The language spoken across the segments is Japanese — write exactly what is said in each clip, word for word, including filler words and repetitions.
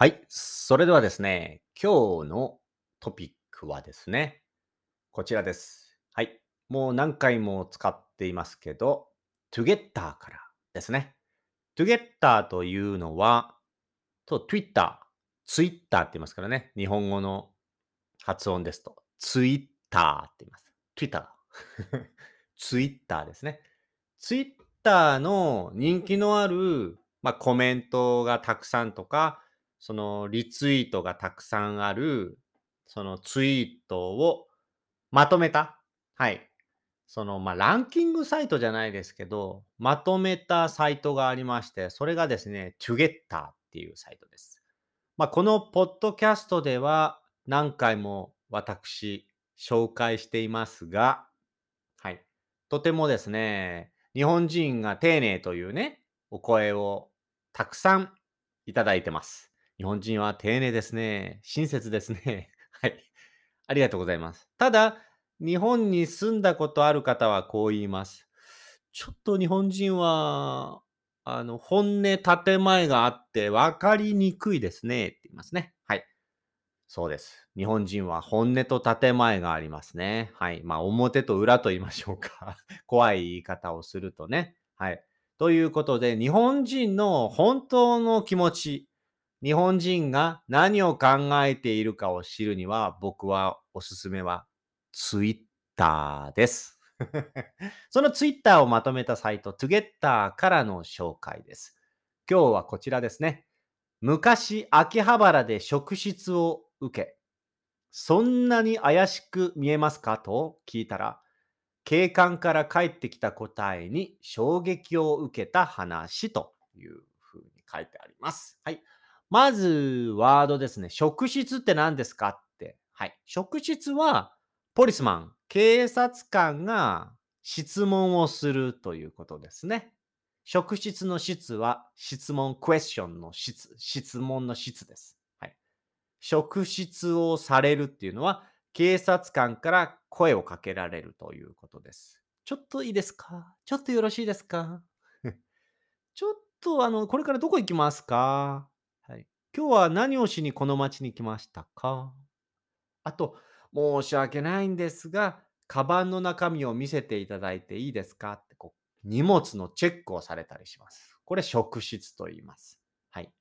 はい。それではですね、今日のトピックはですね、こちらです。はい。もう何回も使っていますけど、Togetter からですね。Togetter というのは、と Twitter、Twitter って言いますからね。日本語の発音ですと、Twitter って言います。Twitter。Twitter ですね。Twitter の人気のある、まあ、コメントがたくさんとか、そのリツイートがたくさんある、そのツイートをまとめた、はい。その、まあ、ランキングサイトじゃないですけど、まとめたサイトがありまして、それがですね、Togetter っていうサイトです。まあ、このポッドキャストでは何回も私、紹介していますが、はい。とてもですね、日本人が丁寧というね、お声をたくさんいただいてます。日本人は丁寧ですね。親切ですね。はい。ありがとうございます。ただ、日本に住んだことある方はこう言います。ちょっと日本人は、あの、本音建前があって分かりにくいですね。って言いますね。はい。そうです。日本人は本音と建前がありますね。はい。まあ、表と裏と言いましょうか。怖い言い方をするとね。はい。ということで、日本人の本当の気持ち、日本人が何を考えているかを知るには、僕はおすすめはツイッターです。そのツイッターをまとめたサイト、Togetter からの紹介です。今日はこちらですね。昔、秋葉原で職質を受け、そんなに怪しく見えますかと聞いたら、警官から返ってきた答えに衝撃を受けた話というふうに書いてあります。はい。まずワードですね。職質って何ですかって。はい。職質はポリスマン、警察官が質問をするということですね。職質の質は質問、クエスチョンの質、質問の質です。はい。職質をされるっていうのは警察官から声をかけられるということです。ちょっといいですか？ちょっとよろしいですか？ちょっとあの、これからどこ行きますか？今日は何をしにこの町に来ましたか？あと、申し訳ないんですが、カバンの中身を見せていただいていいですかって、こう、荷物のチェックをされたりします。これ、職質と言います。はい。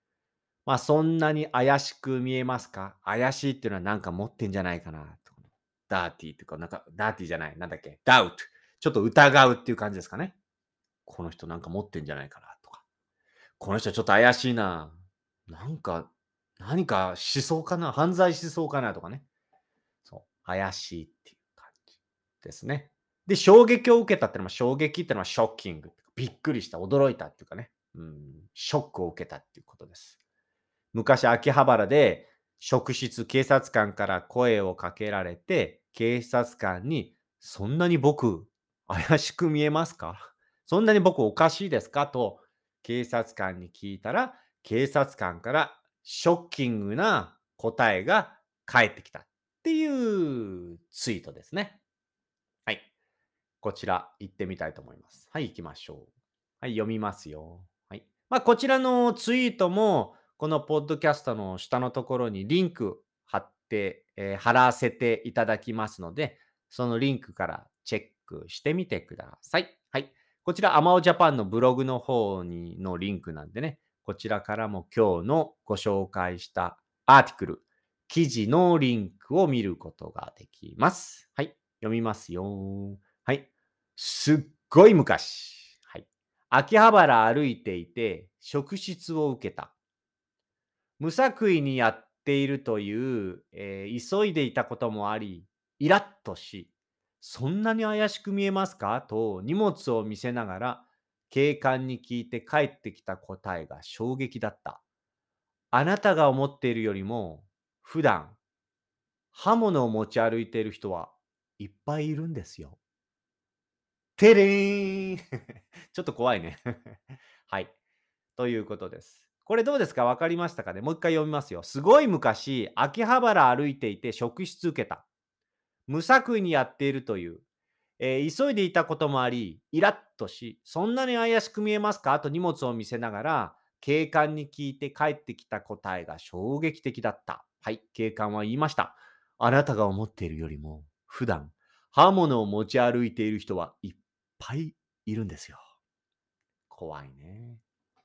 まあ、そんなに怪しく見えますか？怪しいっていうのはなんか持ってんじゃないかなと。ダーティーっていうか、なんか、ダーティーじゃない。なんだっけ？ダウト。ちょっと疑うっていう感じですかね。この人なんか持ってんじゃないかなとか。この人ちょっと怪しいな。なんか、何かしそうかな、犯罪しそうかなとかね。そう、怪しいっていう感じですね。で、衝撃を受けたっていうのは、衝撃っていうのはショッキング。びっくりした、驚いたっていうかね。うん、ショックを受けたっていうことです。昔、秋葉原で、職質、警察官から声をかけられて、警察官に、そんなに僕、怪しく見えますか？そんなに僕おかしいですか？と、警察官に聞いたら、警察官からショッキングな答えが返ってきたっていうツイートですね。はい。こちら行ってみたいと思います。はい、行きましょう。はい、読みますよ。はい。まあ、こちらのツイートも、このポッドキャストの下のところにリンク貼って、えー、貼らせていただきますので、そのリンクからチェックしてみてください。はい。こちら、アマオジャパンのブログの方にのリンクなんでね、こちらからも今日のご紹介したアーティクル、記事のリンクを見ることができます。はい、読みますよ。はい、すっごい昔。はい、秋葉原歩いていて職質を受けた。無作為にやっているという、えー、急いでいたこともあり、イラッとし、そんなに怪しく見えますか？と荷物を見せながら、警官に聞いて帰ってきた答えが衝撃だった。あなたが思っているよりも、普段、刃物を持ち歩いている人はいっぱいいるんですよ。てれーんちょっと怖いね。はい。ということです。これどうですか？わかりましたかね？もう一回読みますよ。すごい昔、秋葉原歩いていて職質受けた。無作為にやっているという。えー、急いでいたこともあり、イラッとし、そんなに怪しく見えますか？と荷物を見せながら、警官に聞いて返ってきた答えが衝撃的だった。はい、警官は言いました。あなたが思っているよりも、普段刃物を持ち歩いている人はいっぱいいるんですよ。怖いね。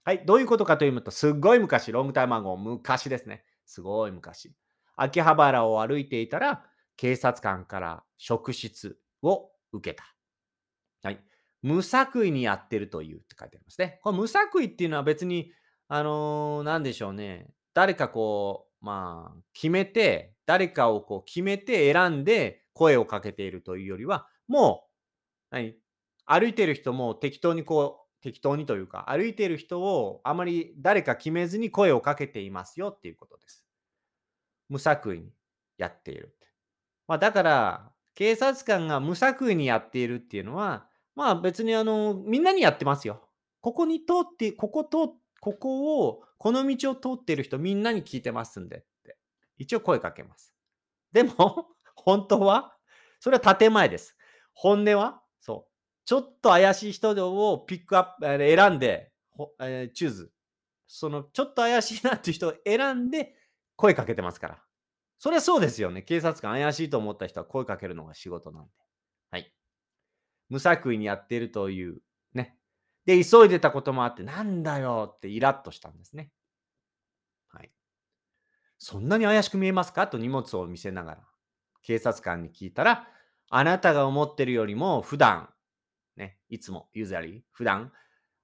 はい、どういうことかというと、すっごい昔、ロングタイムアゴ、昔ですね。すごい昔。秋葉原を歩いていたら、警察官から職質を受けた。はい。無作為にやってるというって書いてありますね。これ無作為っていうのは別に、あのー、なんでしょうね。誰かこう、まあ、決めて、誰かをこう決めて選んで声をかけているというよりは、もう、何、歩いてる人も適当にこう、適当にというか、歩いてる人をあまり誰か決めずに声をかけていますよっていうことです。無作為にやっている。まあ、だから、警察官が無作為にやっているっていうのは、まあ別にあの、みんなにやってますよ。ここに通って、ここ通、ここを、この道を通ってる人みんなに聞いてますんでって。一応声かけます。でも、本当はそれは建前です。本音はそう。ちょっと怪しい人をピックアップ、選んで、えー、チューズ。その、ちょっと怪しいなっていう人を選んで声かけてますから。それはそうですよね。警察官怪しいと思った人は声かけるのが仕事なんで。はい。無作為にやっているというね。で、急いでたこともあって、なんだよってイラッとしたんですね。はい。そんなに怪しく見えますかと荷物を見せながら。警察官に聞いたら、あなたが思ってるよりも普段、ね、いつも、ユーザリー、普段、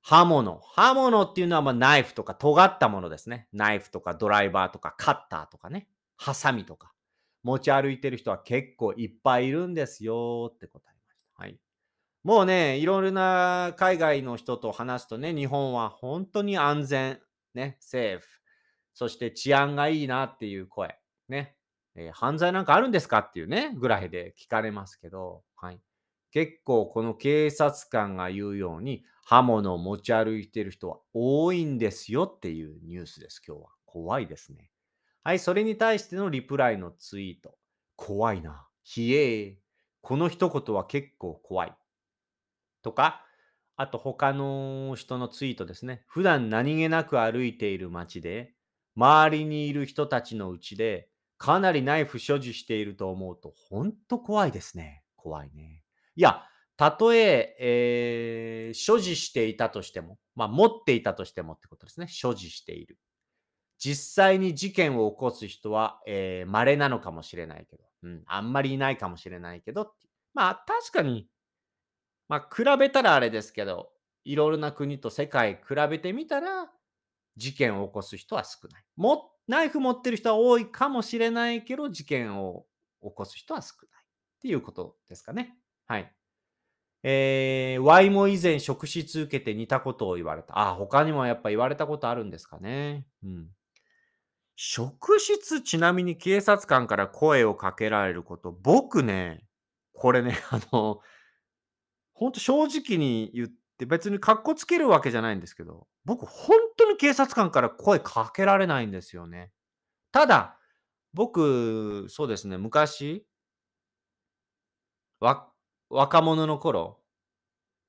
刃物。刃物っていうのはまあナイフとか尖ったものですね。ナイフとかドライバーとかカッターとかね。ハサミとか。持ち歩いてる人は結構いっぱいいるんですよって答えました。はい。もうね、いろいろな海外の人と話すとね、日本は本当に安全、ね、セーフ、そして治安がいいなっていう声、ね、えー、犯罪なんかあるんですかっていうね、ぐらいで聞かれますけど、はい、結構この警察官が言うように、刃物を持ち歩いている人は多いんですよっていうニュースです、今日は。怖いですね。はい、それに対してのリプライのツイート。怖いな。ひえー。この一言は結構怖い。とか、あと他の人のツイートですね。普段何気なく歩いている街で、周りにいる人たちのうちで、かなりナイフ所持していると思うと、ほんと怖いですね。怖いね。いや、たとええー、所持していたとしても、まあ持っていたとしてもってことですね。所持している。実際に事件を起こす人は、えー、稀なのかもしれないけど、うん、あんまりいないかもしれないけど、まあ確かに、まあ、比べたらあれですけど、いろいろな国と世界比べてみたら、事件を起こす人は少ない。も、ナイフ持ってる人は多いかもしれないけど、事件を起こす人は少ない。っていうことですかね。はい。えー、Y も以前職質受けて似たことを言われた。あ、他にもやっぱ言われたことあるんですかね。うん。職質、ちなみに警察官から声をかけられること。僕ね、これね、あの、本当正直に言って別に格好つけるわけじゃないんですけど、僕本当に警察官から声かけられないんですよね。ただ、僕、そうですね、昔、わ、若者の頃、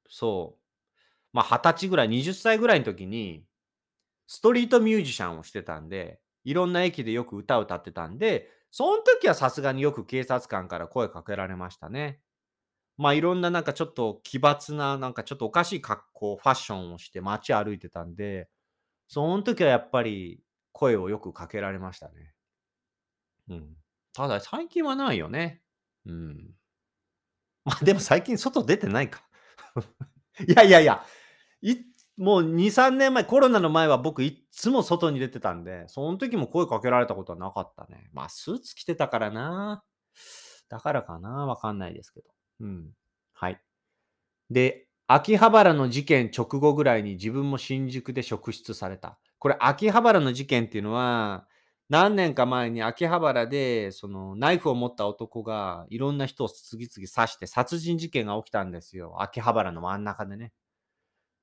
そう、まあはたちぐらい、はたちぐらいの時に、ストリートミュージシャンをしてたんで、いろんな駅でよく歌を歌ってたんで、その時はさすがによく警察官から声かけられましたね。まあいろんななんかちょっと奇抜ななんかちょっとおかしい格好ファッションをして街歩いてたんで、その時はやっぱり声をよくかけられましたね。うん。ただ最近はないよね。うん。まあでも最近外出てないか。いやいやいや。いもうに、さんねんまえ、コロナの前は僕いつも外に出てたんで、その時も声かけられたことはなかったね。まあスーツ着てたからな。だからかな。わかんないですけど。うん、はい。で、秋葉原の事件直後ぐらいに自分も新宿で職質された。これ、秋葉原の事件っていうのは、何年か前に秋葉原で、そのナイフを持った男がいろんな人を次々刺して殺人事件が起きたんですよ。秋葉原の真ん中でね。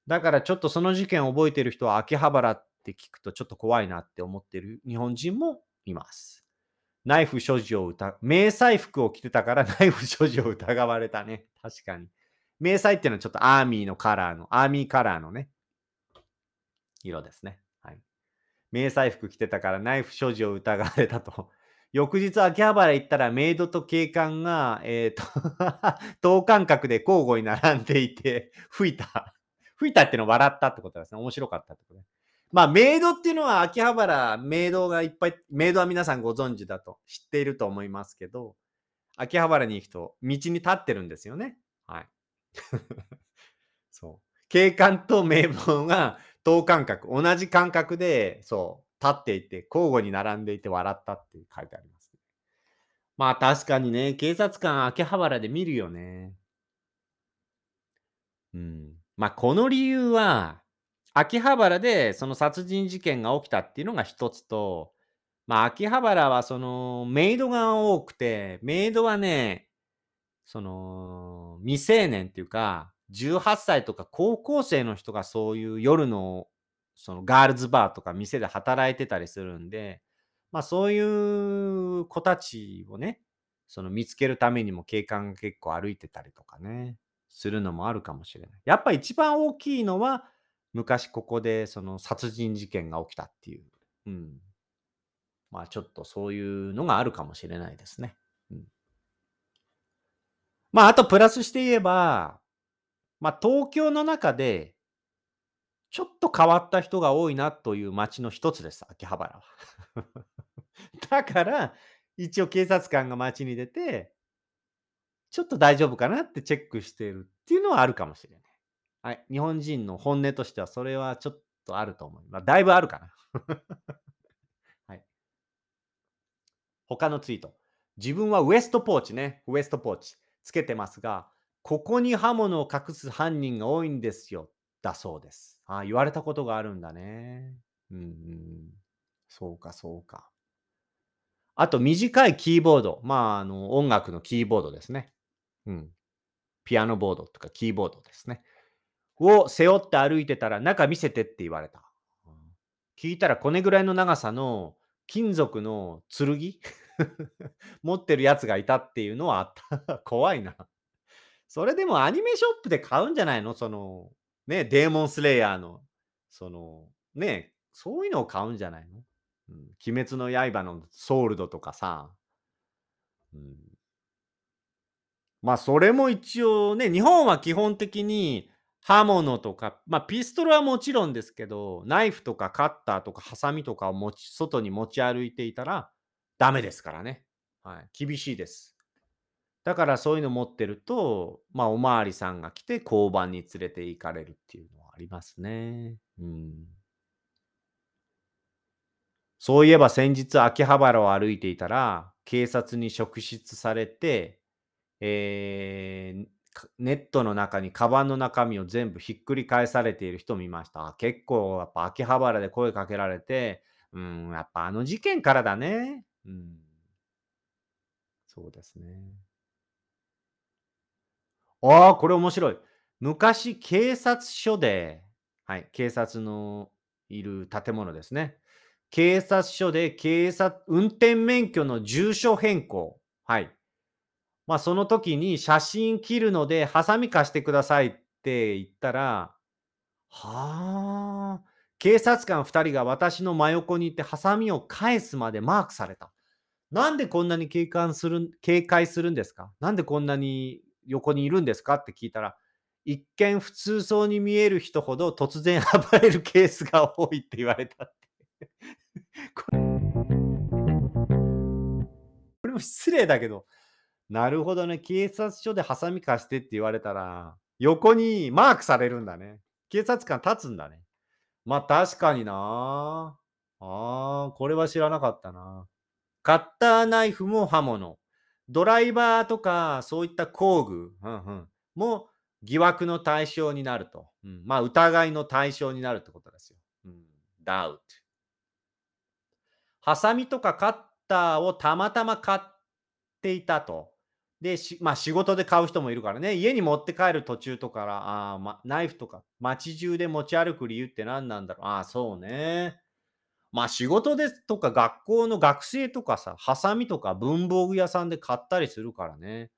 だからちょっとその事件を覚えてる人は秋葉原って聞くとちょっと怖いなって思ってる日本人もいます。ナイフ所持を疑、迷彩服を着てたからナイフ所持を疑われたね。確かに。迷彩っていうのはちょっとアーミーのカラーの、アーミーカラーのね、色ですね。はい。迷彩服着てたからナイフ所持を疑われたと。翌日秋葉原行ったらメイドと警官が、えー、と等間隔で交互に並んでいて吹いた吹いたってのを笑ったってことですね。面白かったってことね。まあメイドっていうのは秋葉原メイドがいっぱい、メイドは皆さんご存知だと知っていると思いますけど、秋葉原に行くと道に立ってるんですよね。はいそう、警官と名簿が等間隔同じ間隔でそう立っていて交互に並んでいて笑ったって書いてあります、ね。まあ確かにね、警察官秋葉原で見るよね。うん。まあこの理由は秋葉原でその殺人事件が起きたっていうのが一つと、まあ秋葉原はそのメイドが多くて、メイドはね、その未成年っていうかじゅうはっさいとか高校生の人がそういう夜のそのガールズバーとか店で働いてたりするんで、まあそういう子たちをね、その見つけるためにも警官が結構歩いてたりとかね、するのもあるかもしれない。やっぱ一番大きいのは、昔ここでその殺人事件が起きたっていう、うん。まあちょっとそういうのがあるかもしれないですね。うん、まああとプラスして言えば、まあ東京の中で、ちょっと変わった人が多いなという街の一つです、秋葉原は。だから、一応警察官が街に出て、ちょっと大丈夫かなってチェックしているっていうのはあるかもしれない。はい、日本人の本音としてはそれはちょっとあると思う。まあ、だいぶあるかな。はい、他のツイート。自分はウエストポーチね、ウエストポーチつけてますが、ここに刃物を隠す犯人が多いんですよ。だそうです。ああ、言われたことがあるんだね。うん、うん。そうか、そうか。あと、短いキーボード。まあ、あの、音楽のキーボードですね。うん。ピアノボードとかキーボードですね。を背負って歩いてたら、中見せてって言われた。うん、聞いたら、これぐらいの長さの金属の剣持ってるやつがいたっていうのはあった。怖いな。それでもアニメショップで買うんじゃないの？その、ね、デーモンスレイヤーの、その、ね、そういうのを買うんじゃないの？うん、鬼滅の刃のソールドとかさ。うん、まあ、それも一応ね、日本は基本的に刃物とか、まあ、ピストルはもちろんですけど、ナイフとかカッターとかハサミとかを持ち、外に持ち歩いていたらダメですからね。はい、厳しいです。だからそういうの持ってると、まあおまわりさんが来て交番に連れて行かれるっていうのはありますね。うん。そういえば先日秋葉原を歩いていたら、警察に職質されて、えー、ネットの中にカバンの中身を全部ひっくり返されている人を見ました。結構やっぱ秋葉原で声かけられて、うん、やっぱあの事件からだね。うん。そうですね。ああ、これ面白い。昔、警察署で、はい、警察のいる建物ですね。警察署で、警察、運転免許の住所変更。はい。まあ、その時に写真切るので、ハサミ貸してくださいって言ったら、はあ、警察官ふたりが私の真横にいて、ハサミを返すまでマークされた。なんでこんなに警戒する、警戒するんですか？なんでこんなに横にいるんですかって聞いたら、一見普通そうに見える人ほど突然暴れるケースが多いって言われたってこれ。これも失礼だけど、なるほどね。警察署でハサミ貸してって言われたら、横にマークされるんだね。警察官立つんだね。まあ確かにな。ああ、これは知らなかったな。カッターナイフも刃物。ドライバーとかそういった工具、うんうん、も疑惑の対象になると、うん。まあ疑いの対象になるってことですよ。うん、ダウト。ハサミとかカッターをたまたま買っていたと。で、まあ仕事で買う人もいるからね。家に持って帰る途中とかから、あ、ま、ナイフとか街中で持ち歩く理由って何なんだろう。ああ、そうね。まあ仕事ですとか学校の学生とかさ、ハサミとか文房具屋さんで買ったりするからね。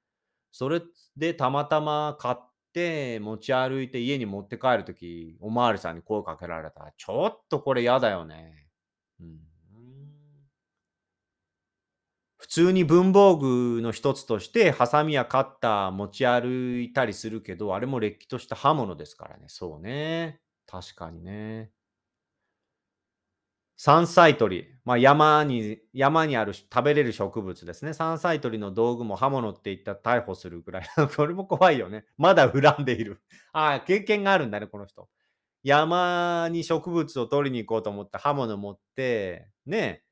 それでたまたま買って持ち歩いて家に持って帰るとき、おまわりさんに声かけられたら、ちょっとこれやだよね。普通に文房具の一つとしてハサミやカッター持ち歩いたりするけど、あれもれっきとした刃物ですからね。そうね、確かにね。山菜採り、まあ、山に山にある食べれる植物ですね。山菜採りの道具も刃物って言ったら逮捕するぐらいこれも怖いよね。まだ恨んでいるああ、経験があるんだねこの人。山に植物を取りに行こうと思って刃物持ってね、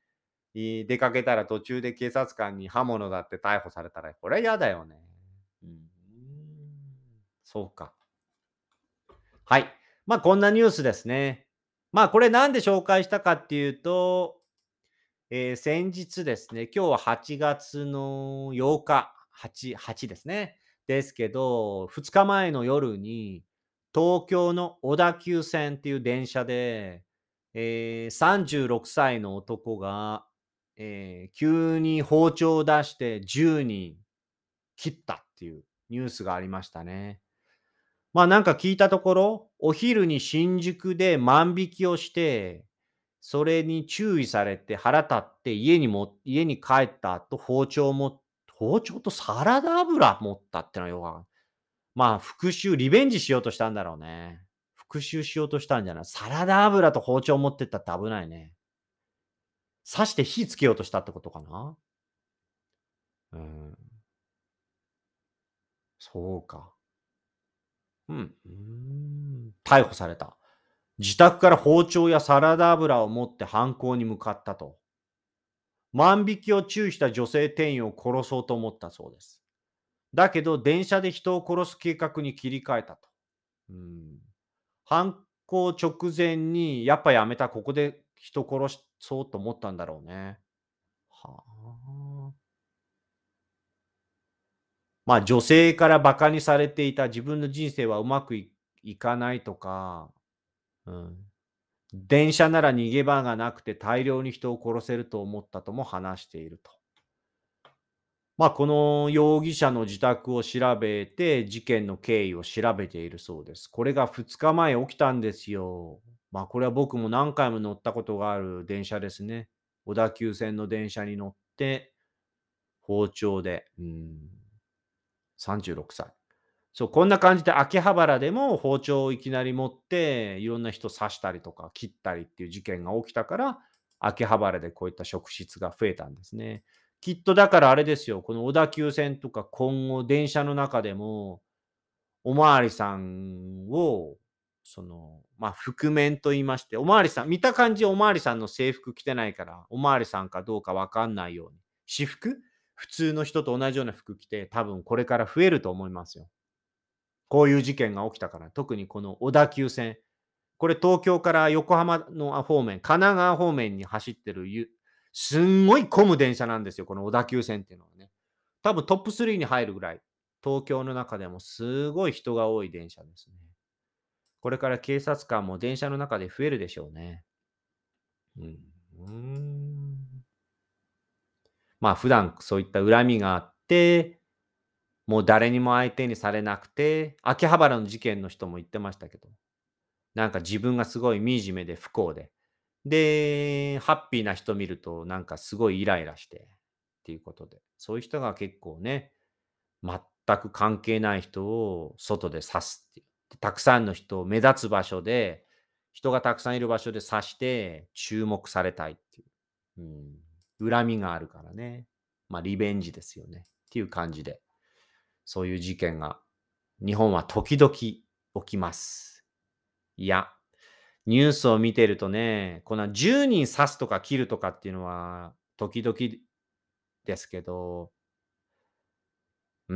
出かけたら途中で警察官に刃物だって逮捕されたら、これは嫌だよね。うん、そうか。はい。まあこんなニュースですね。まあこれなんで紹介したかっていうと、えー、先日ですね、今日ははちがつのようか、8、8ですね。ですけど、ふつかまえの夜に東京の小田急線っていう電車で、えー、さんじゅうろくさいの男が、えー、急に包丁を出してじゅうにん切ったっていうニュースがありましたね。まあなんか聞いたところ、お昼に新宿で万引きをして、それに注意されて腹立って家にも、家に帰った後包丁も、包丁とサラダ油持ったってのはよくわかんない。まあ復讐、リベンジしようとしたんだろうね。復讐しようとしたんじゃない。サラダ油と包丁持ってったって危ないね。刺して火つけようとしたってことかな。うん。そうか。うん。うん逮捕された。自宅から包丁やサラダ油を持って犯行に向かったと。万引きを注意した女性店員を殺そうと思ったそうです。だけど電車で人を殺す計画に切り替えたと。うん犯行直前にやっぱやめた、ここで人殺しそうと思ったんだろうね。はあ。まあ女性からバカにされていた、自分の人生はうまく い, いかないとか、うん、電車なら逃げ場がなくて大量に人を殺せると思ったとも話していると。まあこの容疑者の自宅を調べて事件の経緯を調べているそうです。これがふつかまえ起きたんですよ。まあこれは僕も何回も乗ったことがある電車ですね。小田急線の電車に乗って包丁で、うん、さんじゅうろくさい。そう、こんな感じで秋葉原でも包丁をいきなり持っていろんな人刺したりとか切ったりっていう事件が起きたから秋葉原でこういった職質が増えたんですね。きっとだからあれですよ、この小田急線とか今後電車の中でもおまわりさんをそのまあ覆面と言いまして、おまわりさん、見た感じおまわりさんの制服着てないからおまわりさんかどうかわかんないように、私服、普通の人と同じような服着て、多分これから増えると思いますよ。こういう事件が起きたから、特にこの小田急線、これ東京から横浜の方面、神奈川方面に走ってるすんごい混む電車なんですよ、この小田急線っていうのはね。多分トップスリーに入るぐらい、東京の中でもすごい人が多い電車ですね。これから警察官も電車の中で増えるでしょうね。うん。うんまあ普段そういった恨みがあって、もう誰にも相手にされなくて、秋葉原の事件の人も言ってましたけど、なんか自分がすごい惨めで不幸で、で、ハッピーな人見るとなんかすごいイライラしてっていうことで、そういう人が結構ね、全く関係ない人を外で刺すっていう。たくさんの人を目立つ場所で、人がたくさんいる場所で刺して注目されたいっていう。うん、恨みがあるからね。まあリベンジですよね。っていう感じで、そういう事件が日本は時々起きます。いや。ニュースを見てるとね、このじゅうにん刺すとか切るとかっていうのは時々ですけど、うー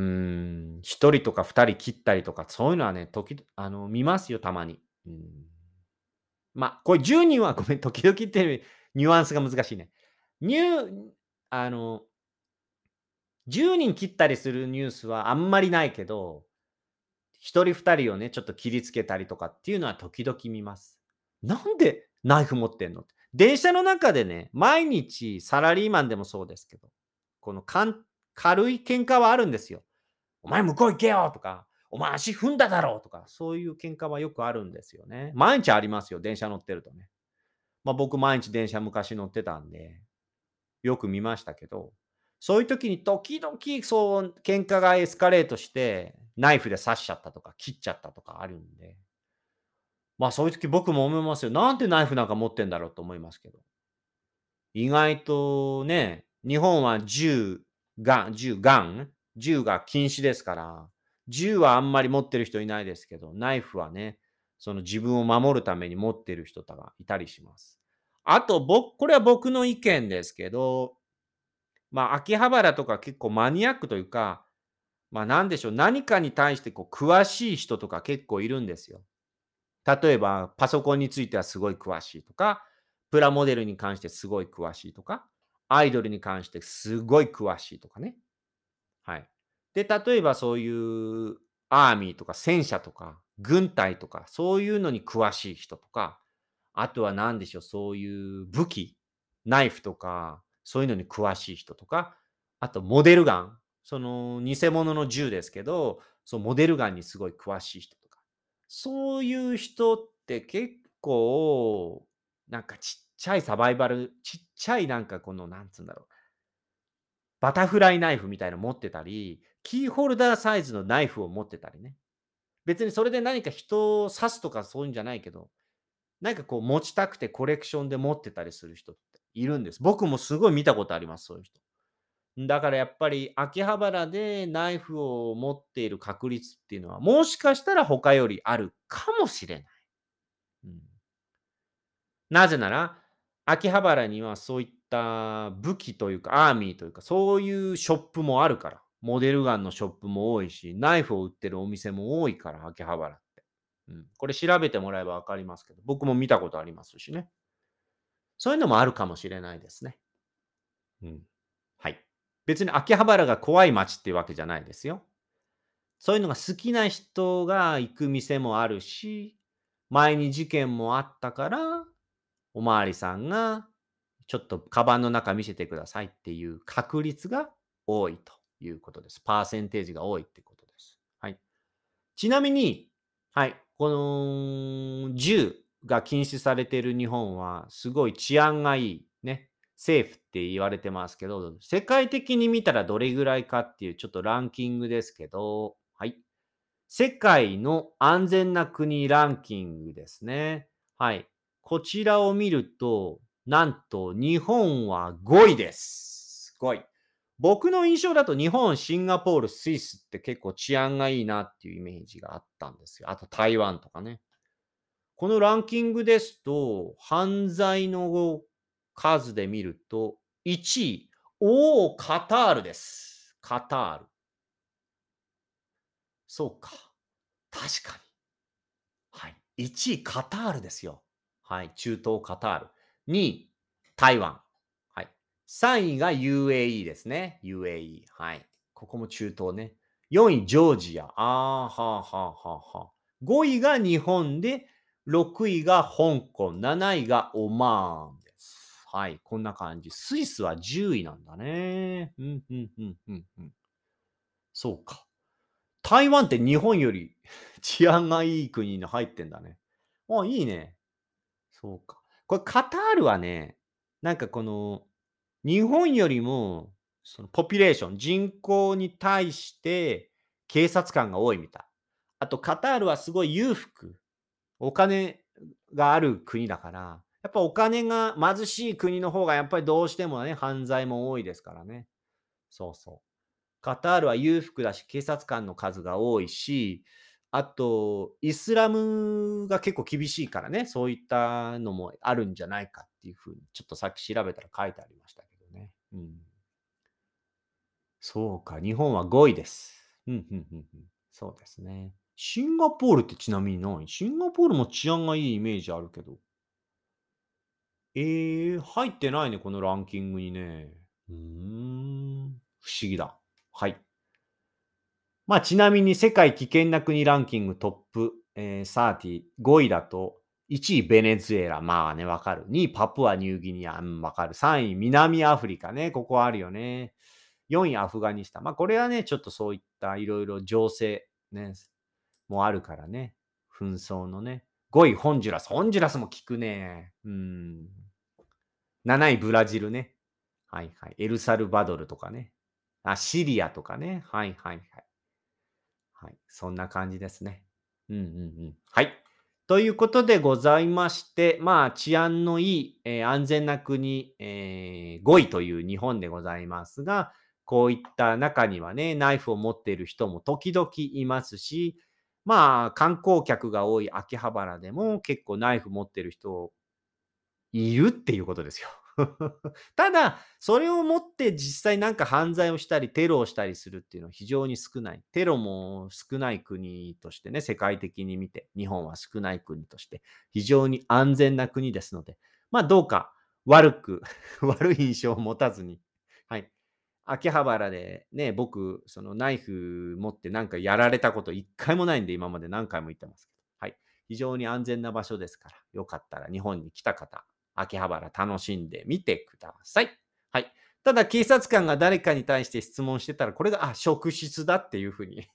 ん、ひとりとかふたり切ったりとか、そういうのはね、時あの見ますよ、たまに。うんまあ、これじゅうにんはごめん、時々ってニュアンスが難しいね。ニュー、あの、じゅうにん切ったりするニュースはあんまりないけど、ひとりふたりをね、ちょっと切りつけたりとかっていうのは時々見ます。なんでナイフ持ってんの？電車の中でね、毎日サラリーマンでもそうですけど、このかん軽い喧嘩はあるんですよ。お前向こう行けよとか、お前足踏んだだろうとか、そういう喧嘩はよくあるんですよね。毎日ありますよ、電車乗ってるとね。まあ、僕毎日電車昔乗ってたんでよく見ましたけど、そういう時に時々そう喧嘩がエスカレートしてナイフで刺しちゃったとか切っちゃったとかあるんで、まあそういう時僕も思いますよ。なんでナイフなんか持ってんだろうと思いますけど、意外とね、日本は銃が銃ガン銃が禁止ですから、銃はあんまり持ってる人いないですけど、ナイフはね、その自分を守るために持ってる人がいたりします。あと僕、これは僕の意見ですけど、まあ秋葉原とか結構マニアックというか、まあ何でしょう、何かに対してこう詳しい人とか結構いるんですよ。例えばパソコンについてはすごい詳しいとか、プラモデルに関してすごい詳しいとか、アイドルに関してすごい詳しいとかね。はい。で、例えばそういうアーミーとか戦車とか軍隊とかそういうのに詳しい人とか、あとは何でしょう、そういう武器、ナイフとかそういうのに詳しい人とか、あとモデルガン、その偽物の銃ですけど、そのモデルガンにすごい詳しい人とか、そういう人って結構なんかちっちゃいサバイバル、ちっちゃいなんかこのなんつうんだろう、バタフライナイフみたいなの持ってたり、キーホルダーサイズのナイフを持ってたりね。別にそれで何か人を刺すとかそういうんじゃないけど、何かこう持ちたくてコレクションで持ってたりする人っているんです。僕もすごい見たことあります、そういう人。だからやっぱり秋葉原でナイフを持っている確率っていうのは、もしかしたら他よりあるかもしれない。うん、なぜなら、秋葉原にはそういった武器というかアーミーというかそういうショップもあるから、モデルガンのショップも多いし、ナイフを売ってるお店も多いから、秋葉原って、うん、これ調べてもらえば分かりますけど、僕も見たことありますしね、そういうのもあるかもしれないですね、うん、はい。別に秋葉原が怖い街っていうわけじゃないですよ。そういうのが好きな人が行く店もあるし、前に事件もあったからおまわりさんがちょっとカバンの中見せてくださいっていう確率が多いということです。パーセンテージが多いってことです。はい。ちなみに、はい、この銃が禁止されている日本はすごい治安がいいね、セーフって言われてますけど、世界的に見たらどれぐらいかっていうちょっとランキングですけど、はい。世界の安全な国ランキングですね。はい。こちらを見ると、なんと日本はごいです。ごい。僕の印象だと日本、シンガポール、スイスって結構治安がいいなっていうイメージがあったんですよ。あと台湾とかね。このランキングですと、犯罪の数で見るといちい、おお、カタールです。カタール。そうか。確かに。はい。いちい、カタールですよ。はい。中東カタール。にい、台湾。はい。さんいが ユーエーイー ですね。ユーエーイー。はい。ここも中東ね。よんい、ジョージア。あー、はーはーはーはー。ごいが日本で、ろくいが香港。なないがオマーンです。はい。こんな感じ。スイスはじゅういなんだね。うん、うん、うん、うん、うん。そうか。台湾って日本より治安がいい国に入ってんだね。あ、いいね。そうか。これカタールはね、なんかこの日本よりもそのポピュレーション、人口に対して警察官が多いみたい。あとカタールはすごい裕福、お金がある国だから、やっぱお金が貧しい国の方がやっぱりどうしてもね、犯罪も多いですからね。そうそう。カタールは裕福だし、警察官の数が多いし、あと、イスラムが結構厳しいからね、そういったのもあるんじゃないかっていうふうに、ちょっとさっき調べたら書いてありましたけどね。うん、そうか、日本はごいです。うんうんうん、そうですね。シンガポールってちなみに何？シンガポールも治安がいいイメージあるけど。えー、入ってないね、このランキングにね。うーん、不思議だ。はい。まあ、ちなみに世界危険な国ランキングトップ、えー、さんじゅうごいだといちいベネズエラ、まあね、わかる。にいパプアニューギニア、うん、わかる。さんい南アフリカね、ここあるよね。よんいアフガニスタン。まあこれはね、ちょっとそういったいろいろ情勢ね、もあるからね、紛争のね。ごい、ホンジュラス。ホンジュラスも効くね。うん。なない、ブラジルね。はいはい。エルサルバドルとかね。あ、シリアとかね。はいはいはい。はい、そんな感じですね。うんうんうん。はい。ということでございまして、まあ、治安のいい、えー、安全な国、えー、ごいという日本でございますが、こういった中にはね、ナイフを持っている人も時々いますし、まあ、観光客が多い秋葉原でも結構ナイフ持ってる人いるっていうことですよ。ただ、それを持って実際なんか犯罪をしたりテロをしたりするっていうのは非常に少ない。テロも少ない国としてね、世界的に見て、日本は少ない国として、非常に安全な国ですので、まあ、どうか悪く、悪い印象を持たずに、はい。秋葉原でね、僕、そのナイフ持ってなんかやられたこと一回もないんで、今まで何回も言ってますけど、はい。非常に安全な場所ですから、よかったら日本に来た方、秋葉原楽しんでみてください。はい。ただ警察官が誰かに対して質問してたら、これが、あ、職質だっていうふうに、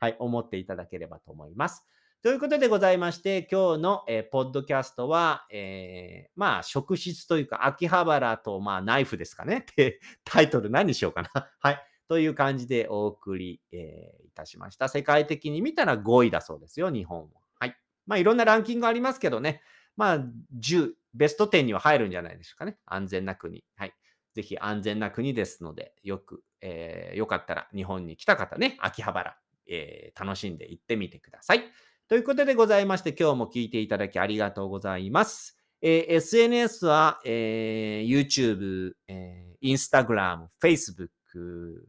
はい、思っていただければと思います。ということでございまして、今日の、えー、ポッドキャストは、えー、まあ、職質というか、秋葉原と、まあ、ナイフですかねって、タイトル何にしようかな。はい。という感じでお送り、えー、いたしました。世界的に見たらごいだそうですよ、日本は。はい。まあ、いろんなランキングありますけどね。まあ、じゅう、ベストじゅうには入るんじゃないですかね。安全な国。はい。ぜひ安全な国ですので、よく、えー、よかったら日本に来た方ね、秋葉原、えー、楽しんで行ってみてください。ということでございまして、今日も聞いていただきありがとうございます。えー、エスエヌエス は、えー、YouTube、えー、Instagram、Facebook、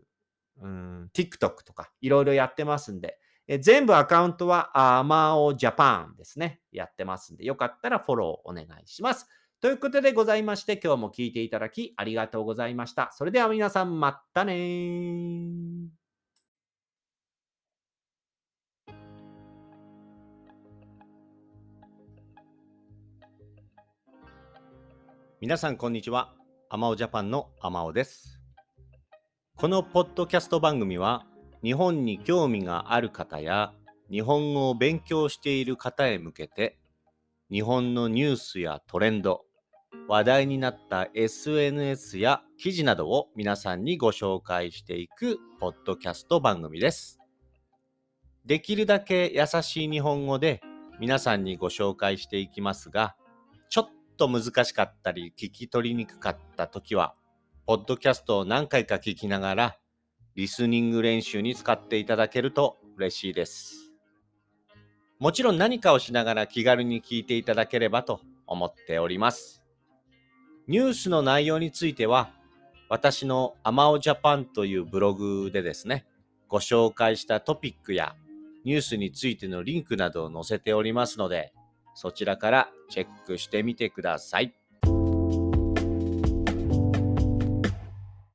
うん、TikTok とか、いろいろやってますんで、え全部アカウントはアマオジャパンですね。やってますんで、よかったらフォローお願いします。ということでございまして、今日も聞いていただきありがとうございました。それでは皆さん、またねー。皆さん、こんにちは。アマオジャパンのアマオです。このポッドキャスト番組は、日本に興味がある方や日本語を勉強している方へ向けて、日本のニュースやトレンド、話題になった エスエヌエス や記事などを皆さんにご紹介していくポッドキャスト番組です。できるだけ優しい日本語で皆さんにご紹介していきますが、ちょっと難しかったり聞き取りにくかったときは、ポッドキャストを何回か聞きながらリスニング練習に使っていただけると嬉しいです。もちろん何かをしながら気軽に聞いていただければと思っております。ニュースの内容については、私のアマオジャパンというブログでですね、ご紹介したトピックやニュースについてのリンクなどを載せておりますので、そちらからチェックしてみてください。